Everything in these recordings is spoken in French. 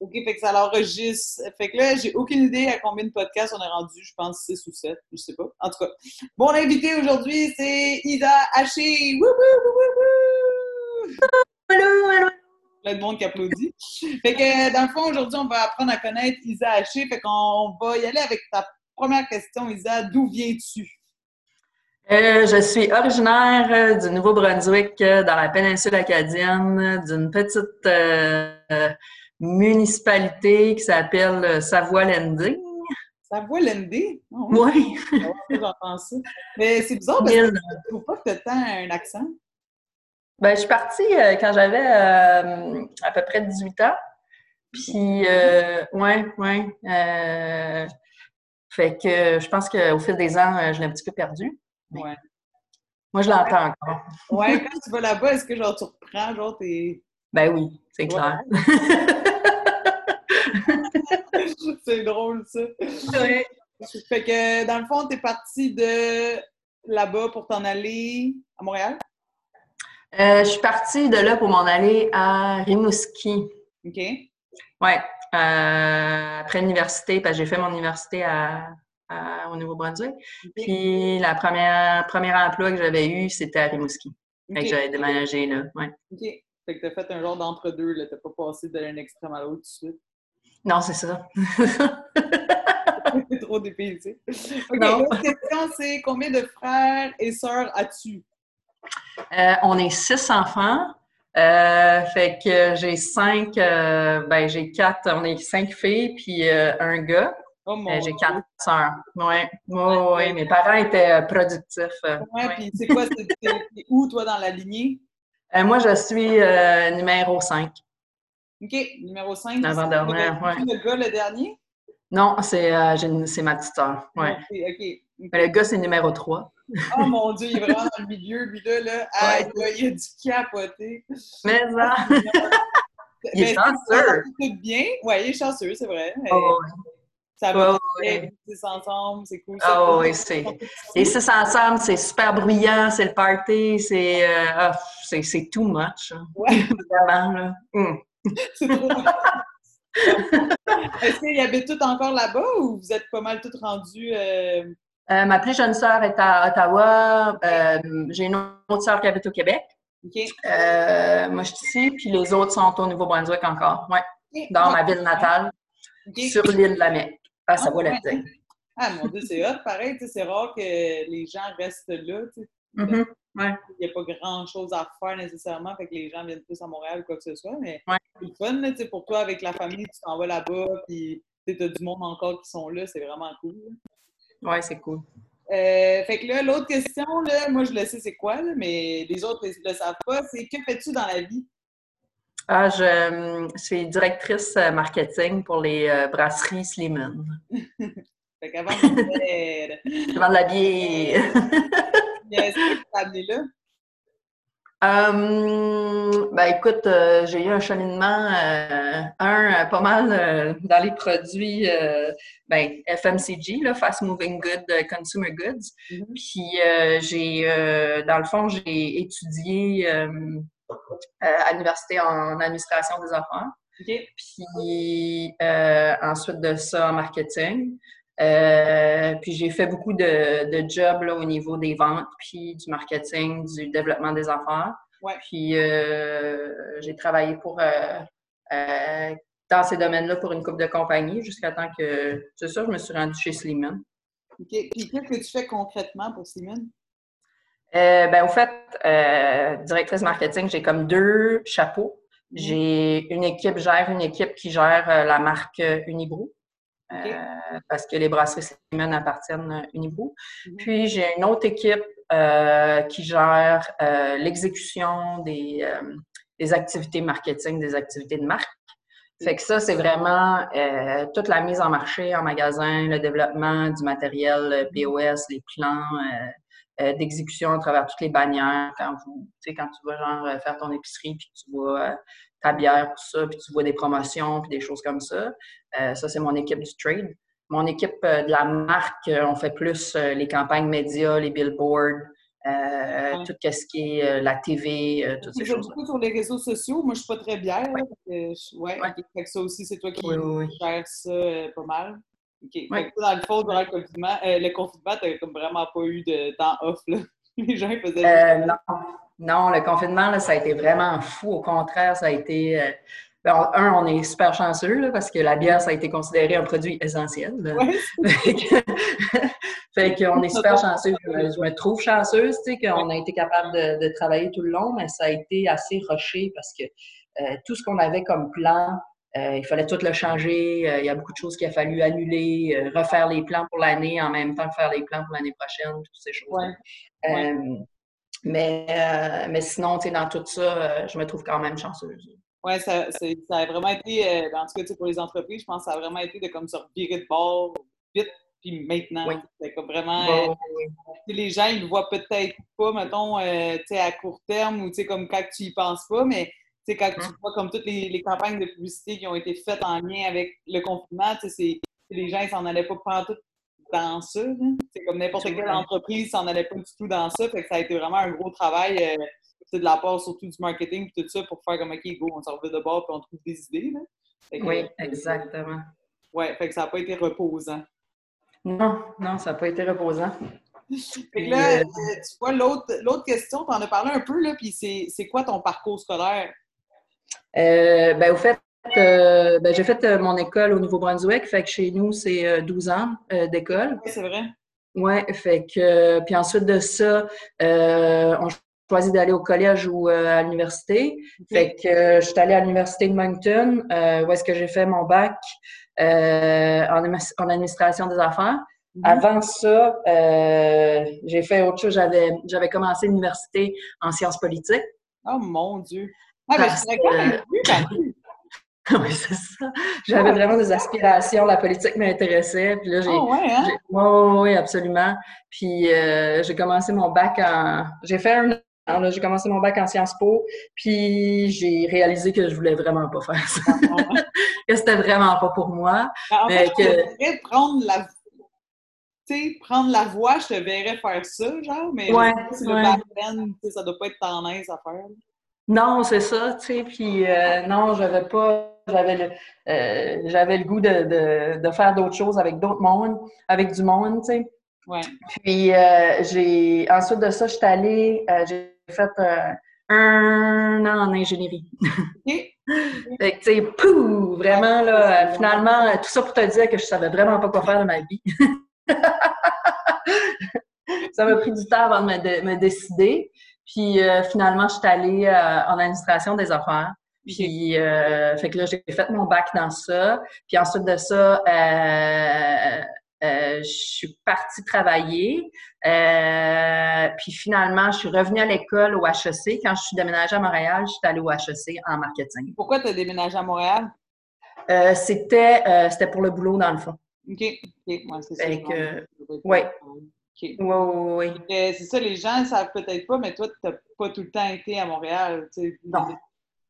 OK, fait que ça l'enregistre. Fait que là, j'ai aucune idée à combien de podcasts on est rendu. Je pense 6 ou 7, je sais pas. En tout cas, mon invité aujourd'hui, c'est Isa Haché. Wouhou, wouhou, wouhou! Allô, allô! Plein de monde qui applaudit. Fait que, dans le fond, aujourd'hui, on va apprendre à connaître Isa Haché. Fait qu'on va y aller avec ta première question, Isa. D'où viens-tu? Je suis originaire du Nouveau-Brunswick, dans la péninsule acadienne, d'une petite... municipalité qui s'appelle Savoie-Lendy. Savoie-Lendy? Oh, oui! J'entends ça. Mais c'est bizarre parce que je ne trouve pas que tu as un accent. Ben, je suis partie quand j'avais à peu près 18 ans. Puis, fait que je pense qu'au fil des ans, je l'ai un petit peu perdu. Mais... Ouais. Moi, je l'entends encore. Ouais, quand tu vas là-bas, est-ce que genre tu reprends, genre t'es... Ben oui, c'est clair. Ouais. C'est drôle, ça. Ouais. Fait que, dans le fond, t'es partie de là-bas pour t'en aller à Montréal? Je suis partie de là pour m'en aller à Rimouski. OK. Ouais. Après l'université, parce que j'ai fait mon université au Nouveau-Brunswick. Okay. Puis, la premier emploi que j'avais eu, c'était à Rimouski. Fait que j'avais déménagé là, ouais. OK. Fait que t'as fait un genre d'entre-deux, là. T'as pas passé d'un extrême à l'autre tout de suite. Non, c'est ça. C'est trop dépaysé. OK, l'autre question, c'est combien de frères et sœurs as-tu? On est 6 enfants. Fait que j'ai 5... j'ai 4... On est 5 filles, puis un gars. Oh, mon j'ai 4 sœurs. Ouais. Oh, oui, mes parents étaient productifs. Ouais. Puis c'est quoi? T'es où, toi, dans la lignée? Moi, je suis numéro 5. OK, numéro 5. L'avant-dernière, oui. Le gars, le dernier? Non, c'est ma petite sœur. Ouais. OK. Mais le gars, c'est numéro 3. Oh mon Dieu, il est vraiment dans le milieu, lui-là. Là. Ah, ouais. Il a du capoté. Mais ça! Il est chanceux! Il est bien. Oui, il est chanceux, c'est vrai. Oh, oui. Ça va bien, les 6 ensemble, c'est cool. Ah oh, cool. Oui, c'est... Les 6 ensemble, c'est super bruyant, c'est le party, c'est too much. Ouais. Vraiment, là. Mm. C'est trop... Est-ce qu'ils habitent tous encore là-bas ou vous êtes pas mal toutes rendues... ma plus jeune sœur est à Ottawa. J'ai une autre sœur qui habite au Québec. Okay. Moi, je suis ici, puis les autres sont au Nouveau-Brunswick encore. Ouais. Okay. Dans ma ville natale, okay. Sur l'île de la Mer. Ah, ça va la dire. Ah, mon Dieu, c'est hot. Pareil, c'est rare que les gens restent là. Mm-hmm, ouais. Il n'y a pas grand-chose à faire nécessairement, fait que les gens viennent plus à Montréal ou quoi que ce soit, mais c'est le fun. Là, pour toi, avec la famille, tu t'en vas là-bas, puis tu as du monde encore qui sont là. C'est vraiment cool. Oui, c'est cool. Fait que là, l'autre question, là, moi, je le sais c'est quoi, là, mais les autres ne le savent pas, c'est que fais-tu dans la vie? Ah, je suis directrice marketing pour les brasseries Sleeman. Fait qu'avant de la bière. Est-ce que tu t'es amenée là? Écoute, j'ai eu un cheminement, pas mal dans les produits FMCG, là, Fast Moving Goods, Consumer Goods. Mm-hmm. Puis dans le fond, j'ai étudié... à l'université en administration des affaires. Okay. Puis ensuite de ça, en marketing. Puis j'ai fait beaucoup de jobs là, au niveau des ventes, puis du marketing, du développement des affaires. Ouais. Puis j'ai travaillé dans ces domaines-là pour une couple de compagnies jusqu'à temps que... C'est ça, je me suis rendue chez Sleeman. OK. Puis qu'est-ce que tu fais concrètement pour Sleeman? Au fait, directrice marketing, j'ai comme 2 chapeaux. J'ai une équipe qui gère la marque Unibroue, parce que les brasseries Sleeman appartiennent à Unibroue. Mm-hmm. Puis j'ai une autre équipe qui gère l'exécution des activités marketing, des activités de marque. Fait que ça, c'est vraiment toute la mise en marché, en magasin, le développement du matériel POS, les plans... d'exécution à travers toutes les bannières. Quand tu vas genre faire ton épicerie, puis tu vois ta bière, tout ça, puis tu vois des promotions, puis des choses comme ça. Ça, c'est mon équipe du trade. Mon équipe de la marque, on fait plus les campagnes médias, les billboards, tout ce qui est la TV, toutes ces choses-là. Beaucoup sur les réseaux sociaux. Moi, je ne suis pas très bière. Fait que ça aussi, c'est toi qui gères ça pas mal. Okay. Ouais. Fait que dans le fond, durant le confinement, tu n'avais vraiment pas eu de temps off, là. Les gens faisaient... Non, le confinement, là, ça a été vraiment fou. Au contraire, ça a été... on est super chanceux, là, parce que la bière, ça a été considéré un produit essentiel. Ouais. Fait qu'on est super chanceux. Je me trouve chanceuse, tu sais, qu'on a été capable de travailler tout le long, mais ça a été assez rushé parce que tout ce qu'on avait comme plan, il fallait tout le changer. Il y a beaucoup de choses qu'il a fallu annuler, refaire les plans pour l'année en même temps que faire les plans pour l'année prochaine, toutes ces choses. Mais sinon, tu sais, dans tout ça, je me trouve quand même chanceuse. Oui, ça a vraiment été, en tout cas pour les entreprises, je pense que ça a vraiment été de comme se revirer de bord vite, puis maintenant. Oui. C'est comme vraiment, les gens, ils le voient peut-être pas, mettons, à court terme ou comme quand tu y penses pas, mais quand tu vois comme toutes les campagnes de publicité qui ont été faites en lien avec le confinement, les gens, ils s'en allaient pas pantoute dans ça. C'est comme n'importe quelle entreprise s'en allait pas du tout dans ça, fait que ça a été vraiment un gros travail. C'est de la part surtout du marketing et tout ça pour faire comme « OK, go, on s'en revient de bord puis on trouve des idées. » Oui, exactement. Oui, fait que ça n'a pas été reposant. Non, ça n'a pas été reposant. Fait que là, tu vois, l'autre question, tu en as parlé un peu, là, puis c'est quoi ton parcours scolaire? Au fait, j'ai fait mon école au Nouveau-Brunswick, fait que chez nous, c'est 12 ans d'école. Oui, c'est vrai. Oui, fait que, puis ensuite de ça, on choisi d'aller au collège ou à l'université. Fait que je suis allée à l'université de Moncton, où est-ce que j'ai fait mon bac en administration des affaires. Avant ça, j'ai fait autre chose. J'avais commencé l'université en sciences politiques. Oh mon Dieu! Ah, mais c'est quand même plus. Oui, c'est ça. J'avais vraiment des aspirations, la politique m'intéressait. Puis là, oui, absolument. Puis j'ai commencé mon bac en... j'ai commencé mon bac en Sciences Po, puis j'ai réalisé que je voulais vraiment pas faire ça. Que c'était vraiment pas pour moi. Je prendre la... prendre la voie, je te verrais faire ça, genre, mais c'est le backend, ça doit pas être tendance à faire. Non, c'est ça, tu sais, puis non, j'avais pas... j'avais le goût de faire d'autres choses avec d'autres mondes, avec du monde, tu sais. Ouais. Puis ensuite de ça, j'étais allée... j'ai fait un an en ingénierie. Fait que, tu sais, vraiment, là, finalement, tout ça pour te dire que je savais vraiment pas quoi faire de ma vie. Ça m'a pris du temps avant de me décider. Puis, finalement, j'étais allée en administration des affaires. Puis, fait que là, j'ai fait mon bac dans ça. Puis ensuite de ça, je suis partie travailler. Puis finalement, je suis revenue à l'école au HEC. Quand je suis déménagée à Montréal, je suis allée au HEC en marketing. Pourquoi tu as déménagé à Montréal? C'était pour le boulot, dans le fond. OK. Moi, c'est ça. Oui. Okay. Oui. C'est ça, les gens ne savent peut-être pas, mais toi, tu n'as pas tout le temps été à Montréal. T'sais. Non.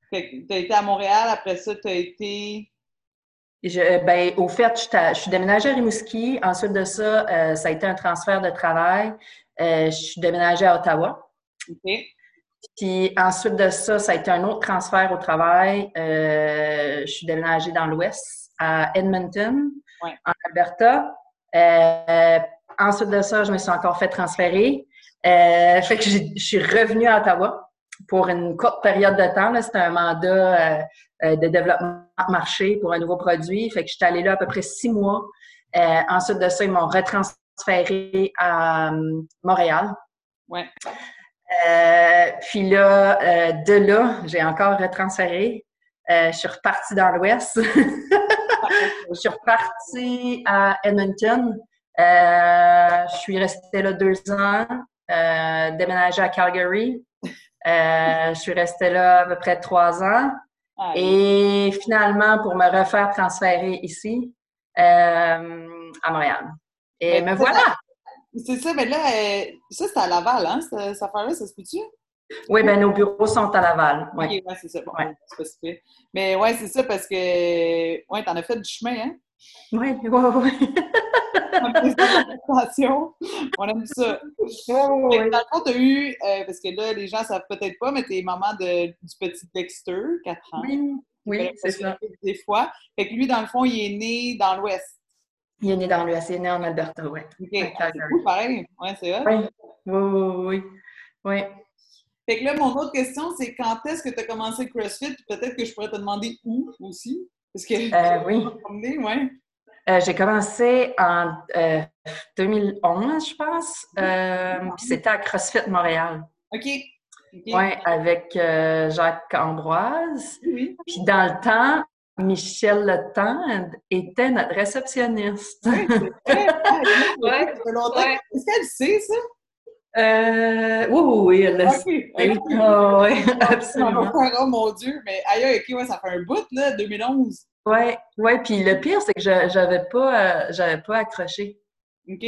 Fait que tu as été à Montréal, après ça, tu as été... au fait, je suis déménagée à Rimouski. Ensuite de ça, ça a été un transfert de travail. Je suis déménagée à Ottawa. OK. Puis ensuite de ça, ça a été un autre transfert au travail. Je suis déménagée dans l'Ouest, à Edmonton, en Alberta. Ensuite de ça, je me suis encore fait transférer. Fait que je suis revenue à Ottawa pour une courte période de temps. Là, c'était un mandat de développement de marché pour un nouveau produit. Fait que j'étais allée là à peu près 6 mois. Ensuite de ça, ils m'ont retransférée à Montréal. Ouais. Puis là, de là, j'ai encore retransféré. Je suis repartie dans l'Ouest. Je suis repartie à Edmonton. Je suis restée là 2 ans, déménagée à Calgary. Je suis restée là à peu près 3 ans. Et finalement, pour me refaire transférer ici, à Montréal. Et mais me voilà! C'est ça, mais là, ça, c'est à Laval, hein? Cette affaire-là, ça se peut-tu? Oui, bien, nos bureaux sont à Laval. Oui, c'est ça. Bon, c'est pas super. Mais oui, c'est ça, parce que... Oui, t'en as fait du chemin, hein? Oui, oui. On fait ça, attention. On aime ça. Oh, ouais. Dans le fond, tu as eu, parce que là, les gens ne savent peut-être pas, mais tu es maman du petit Dexter, 4 ans. Oui, oui, c'est ça. Des fois. Fait que lui, dans le fond, il est né dans l'Ouest. Il est né dans l'Ouest, il est né en Alberta, oui. OK, c'est cool, pareil. Oui, c'est vrai. Oui, oui, oui, oui. Fait que là, mon autre question, c'est quand est-ce que tu as commencé le CrossFit? Peut-être que je pourrais te demander où aussi. Parce que oui. Promener, ouais. J'ai commencé en 2011, je pense. Puis c'était à CrossFit Montréal. OK. Okay. Oui, avec Jacques Ambroise. Mm-hmm. Puis dans le temps, Michel Létain était notre réceptionniste. Oui, c'est vrai. Ouais, ça fait longtemps. Ouais. Est-ce qu'elle sait ça? Oui, oui, oui, elle l'a okay, okay. Oh, oui, absolument. Oh mon Dieu, mais aïe, ok, ouais, ça fait un bout, là, 2011. Oui, oui, puis le pire, c'est que j'avais pas accroché. OK.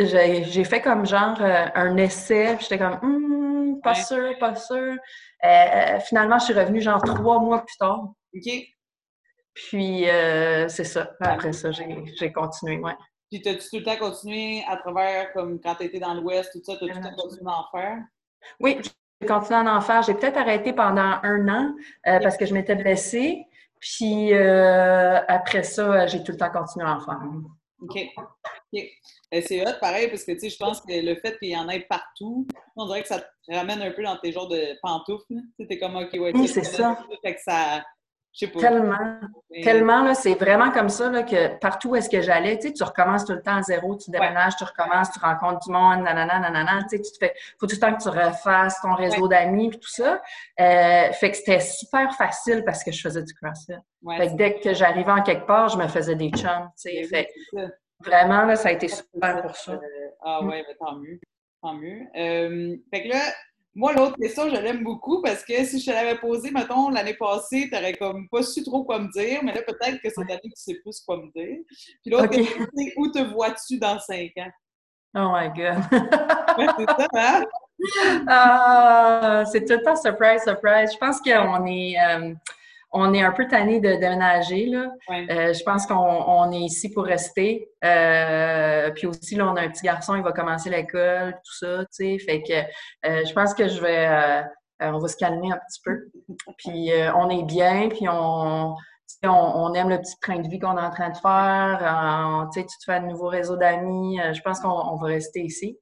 J'ai fait comme genre un essai, puis j'étais comme, pas ouais. Sûr, pas sûr. Finalement, je suis revenue genre 3 mois plus tard. OK. Puis, c'est ça. Après ça, j'ai continué, ouais. Puis, t'as-tu tout le temps continué à travers, comme quand t'étais dans l'Ouest, tout ça, t'as tout le temps continué d'en faire? Oui, j'ai continué à en faire. J'ai peut-être arrêté pendant 1 an parce que je m'étais blessée. Puis, après ça, j'ai tout le temps continué à en faire. OK. OK. C'est hot, pareil, parce que, tu sais, je pense que le fait qu'il y en ait partout, on dirait que ça te ramène un peu dans tes genres de pantoufles. Tu sais, t'es comme, OK, ouais, oui, c'est ça. Fait que ça... Tellement, mais... tellement, là, c'est vraiment comme ça, là, que partout où est-ce que j'allais, tu sais, tu recommences tout le temps à zéro, tu déménages, ouais. Tu recommences, tu rencontres du monde, nanana, nanana, tu sais, tu te fais, faut tout le temps que tu refasses ton réseau ouais. D'amis et tout ça. Fait que c'était super facile parce que je faisais du CrossFit. Ouais, fait que dès que j'arrivais en quelque part, je me faisais des chums, tu sais. Fait vraiment, là, ça a été super pour ça. Ah ouais, mais tant mieux, tant mieux. Fait que là, moi, l'autre question, je l'aime beaucoup parce que si je te l'avais posée, mettons, l'année passée, tu n'aurais comme pas su trop quoi me dire, mais là, peut-être que cette année, tu sais plus quoi me dire. Puis l'autre okay. Question, c'est où te vois-tu dans 5 ans? Oh my God! C'est ça, hein? C'est tout le temps surprise, surprise. Je pense qu'on est... on est un peu tanné de déménager, là. Ouais. Je pense qu'on est ici pour rester. Puis aussi, là, on a un petit garçon, il va commencer l'école, tout ça, tu sais. Fait que je pense que je vais... on va se calmer un petit peu. Puis on est bien, puis on aime le petit train de vie qu'on est en train de faire. Tu sais, tu te fais un nouveau réseau d'amis. Je pense qu'on va rester ici.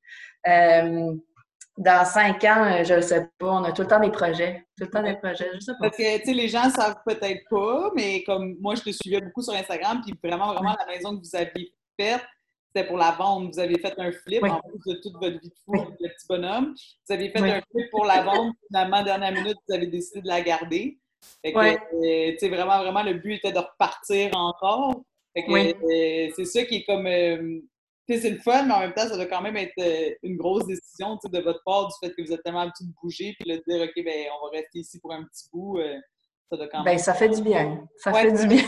Dans 5 ans, je ne sais pas, on a tout le temps des projets. Tout le temps des projets, je sais pas. Parce que, tu sais, les gens ne savent peut-être pas, mais comme moi, je te suivais beaucoup sur Instagram, puis vraiment, vraiment, la maison que vous aviez faite, c'était pour la vente. Vous aviez fait un flip, oui. En plus de toute votre vie de fou, oui. Le petit bonhomme. Vous aviez fait oui. Un flip pour la vente, finalement, dernière minute, vous avez décidé de la garder. Fait que, oui. Tu sais, vraiment, vraiment, le but était de repartir encore. Fait que, oui. C'est ça qui est comme... c'est le fun, mais en même temps, ça doit quand même être une grosse décision de votre part, du fait que vous êtes tellement habitué de bouger, puis de dire, OK, ben on va rester ici pour un petit bout, ça doit quand même... Ben ça fait du bien. Ça ouais, fait du bien.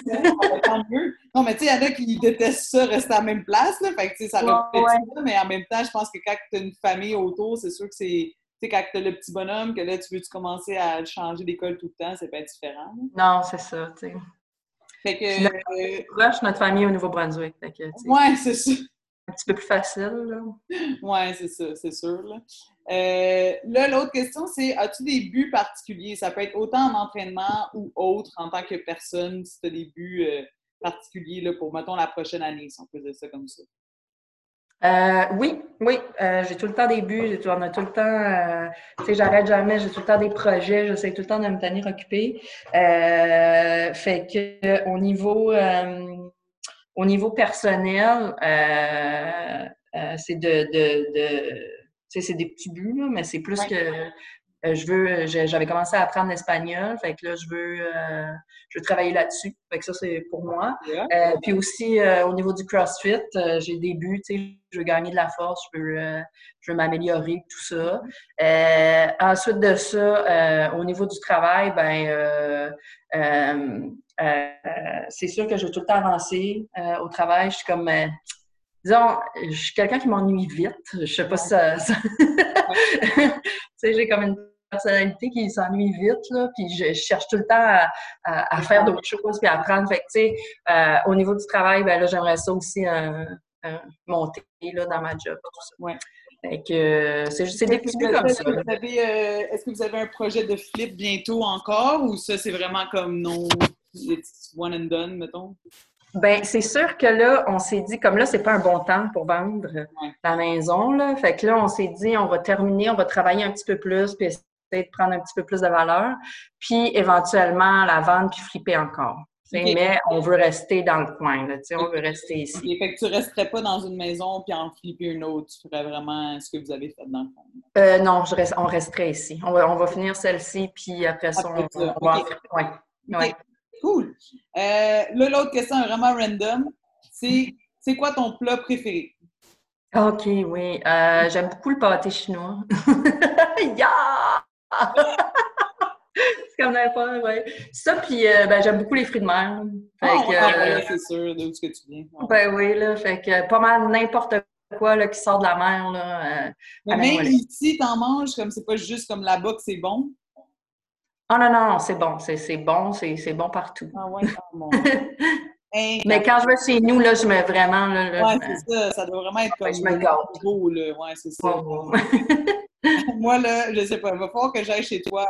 Tant mieux. Non, mais tu sais, il y en a qui détestent ça, rester à la même place, là, fait que tu sais, ça leur fait ça, mais en même temps, je pense que quand tu as une famille autour, c'est sûr que c'est... Tu sais, quand tu as le petit bonhomme, que là, tu veux-tu commencer à changer d'école tout le temps, c'est pas différent. Là. Non, c'est ça, tu sais. Fait que... proche, notre famille au Nouveau-Brunswick, fait que... T'sais. Ouais, c'est ça. Un petit peu plus facile, là. Oui, c'est ça, c'est sûr. Là, là l'autre question, c'est as-tu des buts particuliers? Ça peut être autant en entraînement ou autre en tant que personne, si tu as des buts particuliers là, pour, mettons, la prochaine année, si on peut dire ça comme ça. Oui, oui. J'ai tout le temps des buts. On a tout le temps... tu sais, j'arrête jamais. J'ai tout le temps des projets. J'essaie tout le temps de me tenir occupée. Fait que au niveau personnel, c'est tu sais, c'est des petits buts, là, mais c'est plus que j'avais commencé à apprendre l'espagnol, fait que là, je veux travailler là-dessus. Fait que ça, c'est pour moi. Puis aussi, au niveau du CrossFit, j'ai des buts, tu sais, je veux gagner de la force, je veux m'améliorer, tout ça. Ensuite de ça, au niveau du travail, ben c'est sûr que je veux tout le temps avancer au travail. Je suis comme, disons, je suis quelqu'un qui m'ennuie vite. Je sais pas si ça... Tu sais, j'ai comme une personnalité qui s'ennuie vite, là, puis je cherche tout le temps à faire d'autres choses puis à apprendre. Fait que, tu sais, au niveau du travail, ben là, j'aimerais ça aussi monter là, dans ma job. Tout ça. Ouais. Fait que c'est des petits buts comme ça. Est-ce que vous avez un projet de flip bientôt encore ou ça, c'est vraiment comme non, it's one and done, mettons? Ben c'est sûr que là, on s'est dit, comme là, c'est pas un bon temps pour vendre la maison, là. Fait que là, on s'est dit, on va terminer, on va travailler un petit peu plus, puis essayer de prendre un petit peu plus de valeur, puis éventuellement la vendre, puis flipper encore. Okay. Mais on veut rester dans le coin, là, on veut rester ici. Okay. Fait que tu ne resterais pas dans une maison puis en flipper une autre. Tu ferais vraiment ce que vous avez fait dans le fond? Non, on resterait ici. On va finir celle-ci, puis après ça, on va en faire okay. Cool! Là, l'autre question est vraiment random. C'est quoi ton plat préféré? OK, oui. J'aime beaucoup le pâté chinois. C'est comme n'importe quoi, ouais. Ça, puis j'aime beaucoup les fruits de mer. Fait c'est sûr, d'où ce que tu viens. Ouais. Ben oui, là, fait que pas mal n'importe quoi là, qui sort de la mer, là. Mais même ici, t'en manges, comme c'est pas juste comme là-bas que c'est bon? Oh non, c'est bon. C'est bon partout. Ah ouais, bon. Mais quand je vais chez nous, là, je mets vraiment... Là, c'est ça. Ça doit vraiment être comme... Je me gâte. Ouais, c'est ça. Oh, moi, là, je sais pas. Il va falloir que j'aille chez toi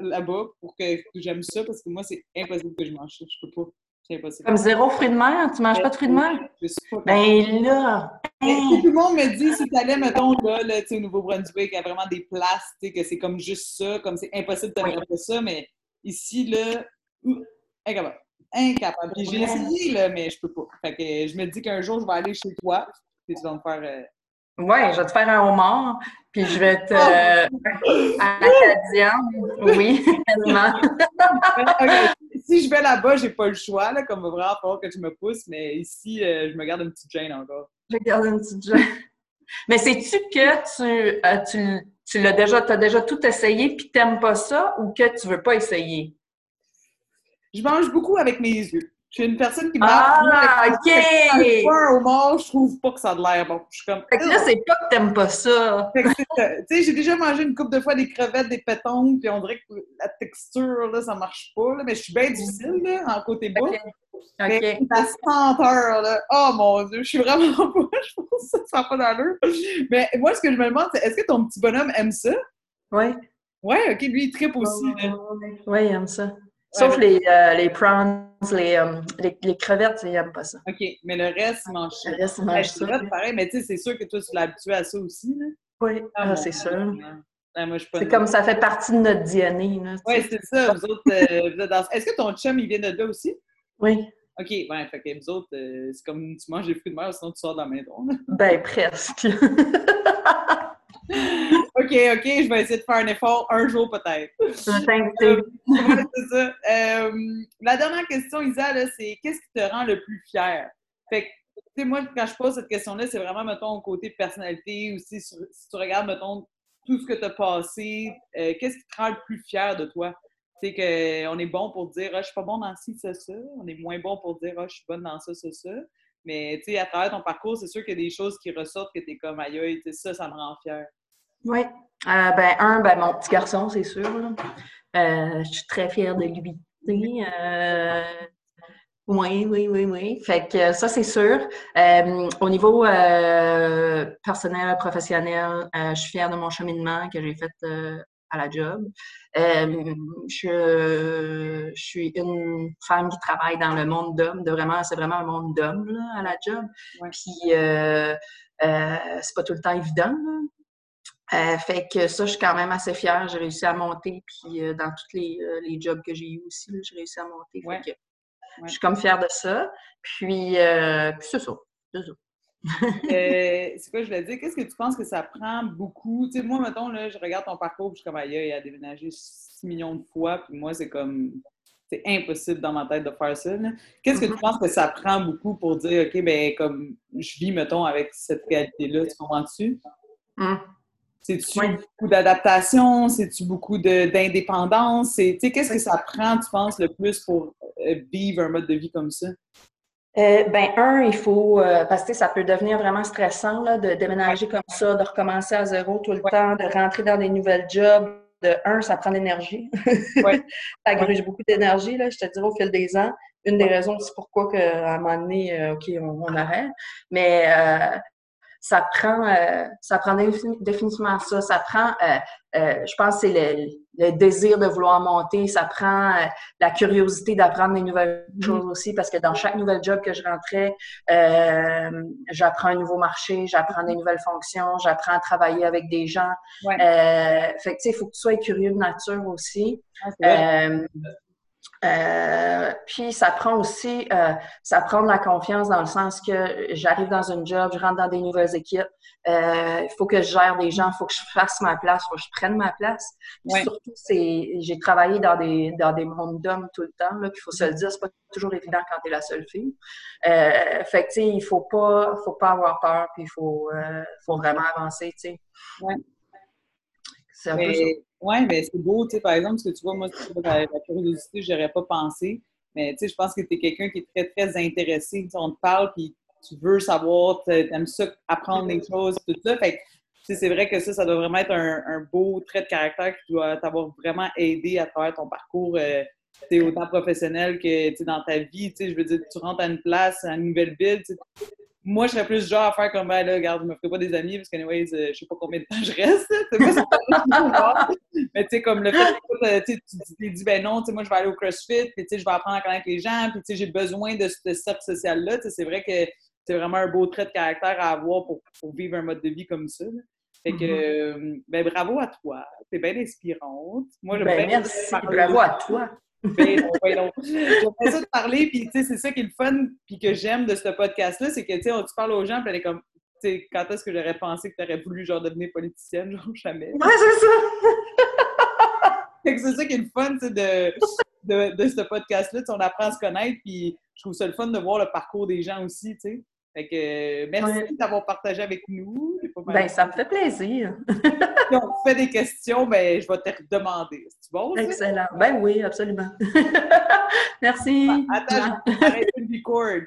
là-bas pour que j'aime ça, parce que moi, c'est impossible que je mange ça. Je peux pas. C'est impossible. Comme zéro fruit de mer? Tu manges pas de fruit de mer? Je suis pas... Ben là! Si tout le monde me dit, si t'allais, mettons, là tu sais, au Nouveau-Brunswick, il y a vraiment des places, tu sais, que c'est comme juste ça, comme c'est impossible de manger ça, mais ici, là, incapable. Puis j'ai essayé, là, mais je peux pas. Fait que je me dis qu'un jour, je vais aller chez toi, puis tu vas me faire... Ouais, je vais te faire un homard, puis je vais te... acadienne, oui, tellement. Okay. Si je vais là-bas, j'ai pas le choix, là, comme vraiment fort que tu me pousses, mais ici, je me garde une petite gêne encore. Je garde une petite gêne. Mais sais-tu que tu t'as déjà tout essayé, puis t'aimes pas ça, ou que tu veux pas essayer? Je mange beaucoup avec mes yeux. Je suis une personne qui marche. Ah, OK! Au mort, je trouve pas que ça a de l'air bon. Je suis comme... Fait que là, c'est pas que t'aimes pas ça. Tu sais, j'ai déjà mangé une couple de fois des crevettes, des pétons, puis on dirait que la texture, là, ça marche pas, là. Mais je suis bien difficile, là, en côté bout. Okay. La senteur, là. Oh, mon Dieu! Je suis vraiment pas... Je pense que ça n'a pas d'allure. Mais moi, ce que je me demande, c'est est-ce que ton petit bonhomme aime ça? Oui. Oui, OK. Lui, il trippe aussi, là. Oui, il aime ça. Sauf les prawns, les crevettes, ils n'aiment pas ça. OK, mais le reste, ils mangent ça. Le reste, ils mangent ça. Pareil, mais tu sais, c'est sûr que toi, tu l'as habitué à ça aussi, là. Oui, c'est sûr. Moi, c'est comme ça fait partie de notre DNA, là. Oui, c'est ça. Vous autres, vous êtes dans... Est-ce que ton chum, il vient de là aussi? Oui. OK, bien, fait que vous autres, c'est comme tu manges des fruits de mer, sinon tu sors de la maison. Ben, presque. OK, je vais essayer de faire un effort un jour peut-être. C'est ça. La dernière question, Isa, là, c'est qu'est-ce qui te rend le plus fière? Fait que, tu sais, moi, quand je pose cette question-là, c'est vraiment, mettons, côté personnalité, aussi, si tu regardes, mettons, tout ce que tu as passé, qu'est-ce qui te rend le plus fière de toi? Tu sais, qu'on est bon pour dire, ah, je suis pas bon dans ci, ça, on est moins bon pour dire, ah, je suis bonne dans ça. Mais, tu sais, à travers ton parcours, c'est sûr qu'il y a des choses qui ressortent que t'es comme aïe, tu sais, ça me rend fière. Oui. Mon petit garçon, c'est sûr, là. Je suis très fière de lui. Oui. Fait que ça, c'est sûr. Au niveau personnel, professionnel, je suis fière de mon cheminement que j'ai fait à la job. Je suis une femme qui travaille dans le monde d'hommes. C'est vraiment un monde d'hommes, là, à la job. Ouais. Puis, c'est pas tout le temps évident, là. Fait que ça, je suis quand même assez fière. J'ai réussi à monter, puis dans tous les jobs que j'ai eu aussi, là, j'ai réussi à monter. Ouais. Fait que je suis comme fière de ça. Puis c'est ça. C'est quoi je voulais dire? Qu'est-ce que tu penses que ça prend beaucoup? Tu sais, moi, mettons, là, je regarde ton parcours, puis je suis comme aïe, il a déménagé 6 millions de fois, puis moi, c'est comme... C'est impossible dans ma tête de faire ça, là. Qu'est-ce que tu penses que ça prend beaucoup pour dire, OK, ben comme je vis, mettons, avec cette réalité-là, tu comprends-tu? C'est-tu beaucoup d'adaptation? C'est-tu beaucoup d'indépendance? Tu sais, qu'est-ce que ça prend, tu penses, le plus pour vivre un mode de vie comme ça? Il faut... parce que ça peut devenir vraiment stressant, là, de déménager comme ça, de recommencer à zéro tout le temps, de rentrer dans des nouvelles jobs, de un, ça prend de l'énergie. Ouais. Ça gruge beaucoup d'énergie, là, je te dirais, au fil des ans. Une des raisons, c'est pourquoi qu'à un moment donné, OK, on arrête. Mais ça prend définitivement ça. Ça prend, je pense, que c'est le désir de vouloir monter. Ça prend la curiosité d'apprendre des nouvelles choses aussi, parce que dans chaque nouvel job que je rentrais, j'apprends un nouveau marché, j'apprends des nouvelles fonctions, j'apprends à travailler avec des gens. Ouais. Fait que, tu sais, il faut que tu sois curieux de nature aussi. Ah, puis ça prend aussi, ça prend de la confiance dans le sens que j'arrive dans une job, je rentre dans des nouvelles équipes, il faut que je gère des gens, il faut que je fasse ma place, il faut que je prenne ma place. Puis surtout, j'ai travaillé dans des mondes d'hommes tout le temps, là, qu'il faut se le dire, c'est pas toujours évident quand t'es la seule fille. Fait que, tu sais, il faut pas avoir peur, puis il faut vraiment avancer, tu sais. Ouais. C'est un peu ça. Oui, mais c'est beau, tu sais, par exemple, parce que tu vois, moi, la curiosité, je n'aurais pas pensé, mais tu sais, je pense que tu es quelqu'un qui est très, très intéressé, on te parle, puis tu veux savoir, tu aimes ça, apprendre des choses, tout ça, fait que, tu sais, c'est vrai que ça doit vraiment être un beau trait de caractère qui doit t'avoir vraiment aidé à travers ton parcours, tu es autant professionnel que, tu sais, dans ta vie, tu sais, je veux dire, tu rentres à une place, à une nouvelle ville, tu sais, moi, je serais plus genre à faire comme « Ben là, regarde, je me ferais pas des amis parce que, anyways, je sais pas combien de temps je reste. » Mais tu sais, comme le fait que tu dis « Ben non, tu sais, moi, je vais aller au CrossFit, puis tu sais, je vais apprendre à connaître les gens, puis tu sais, j'ai besoin de ce cercle social-là. » Tu sais, c'est vrai que c'est vraiment un beau trait de caractère à avoir pour vivre un mode de vie comme ça. Là. Fait que, ben bravo à toi. T'es bien inspirante. Moi, je merci. Bravo à toi. Ben non. J'aimerais ça te parler, puis tu sais, c'est ça qui est le fun, puis que j'aime de ce podcast-là, c'est que tu sais, tu parles aux gens, puis elle est comme, tu sais, quand est-ce que j'aurais pensé que tu aurais voulu, genre, devenir politicienne, genre, jamais. Ouais, c'est ça! Fait que c'est ça qui est le fun, tu sais, de ce podcast-là, tu sais, on apprend à se connaître, puis je trouve ça le fun de voir le parcours des gens aussi, tu sais. Fait que merci d'avoir partagé avec nous. Ben, ça me fait plaisir. Si on fait des questions, ben, je vais te redemander. C'est bon? Excellent. Ça? Ben oui, absolument. Merci. Attends, je vais arrêter le record.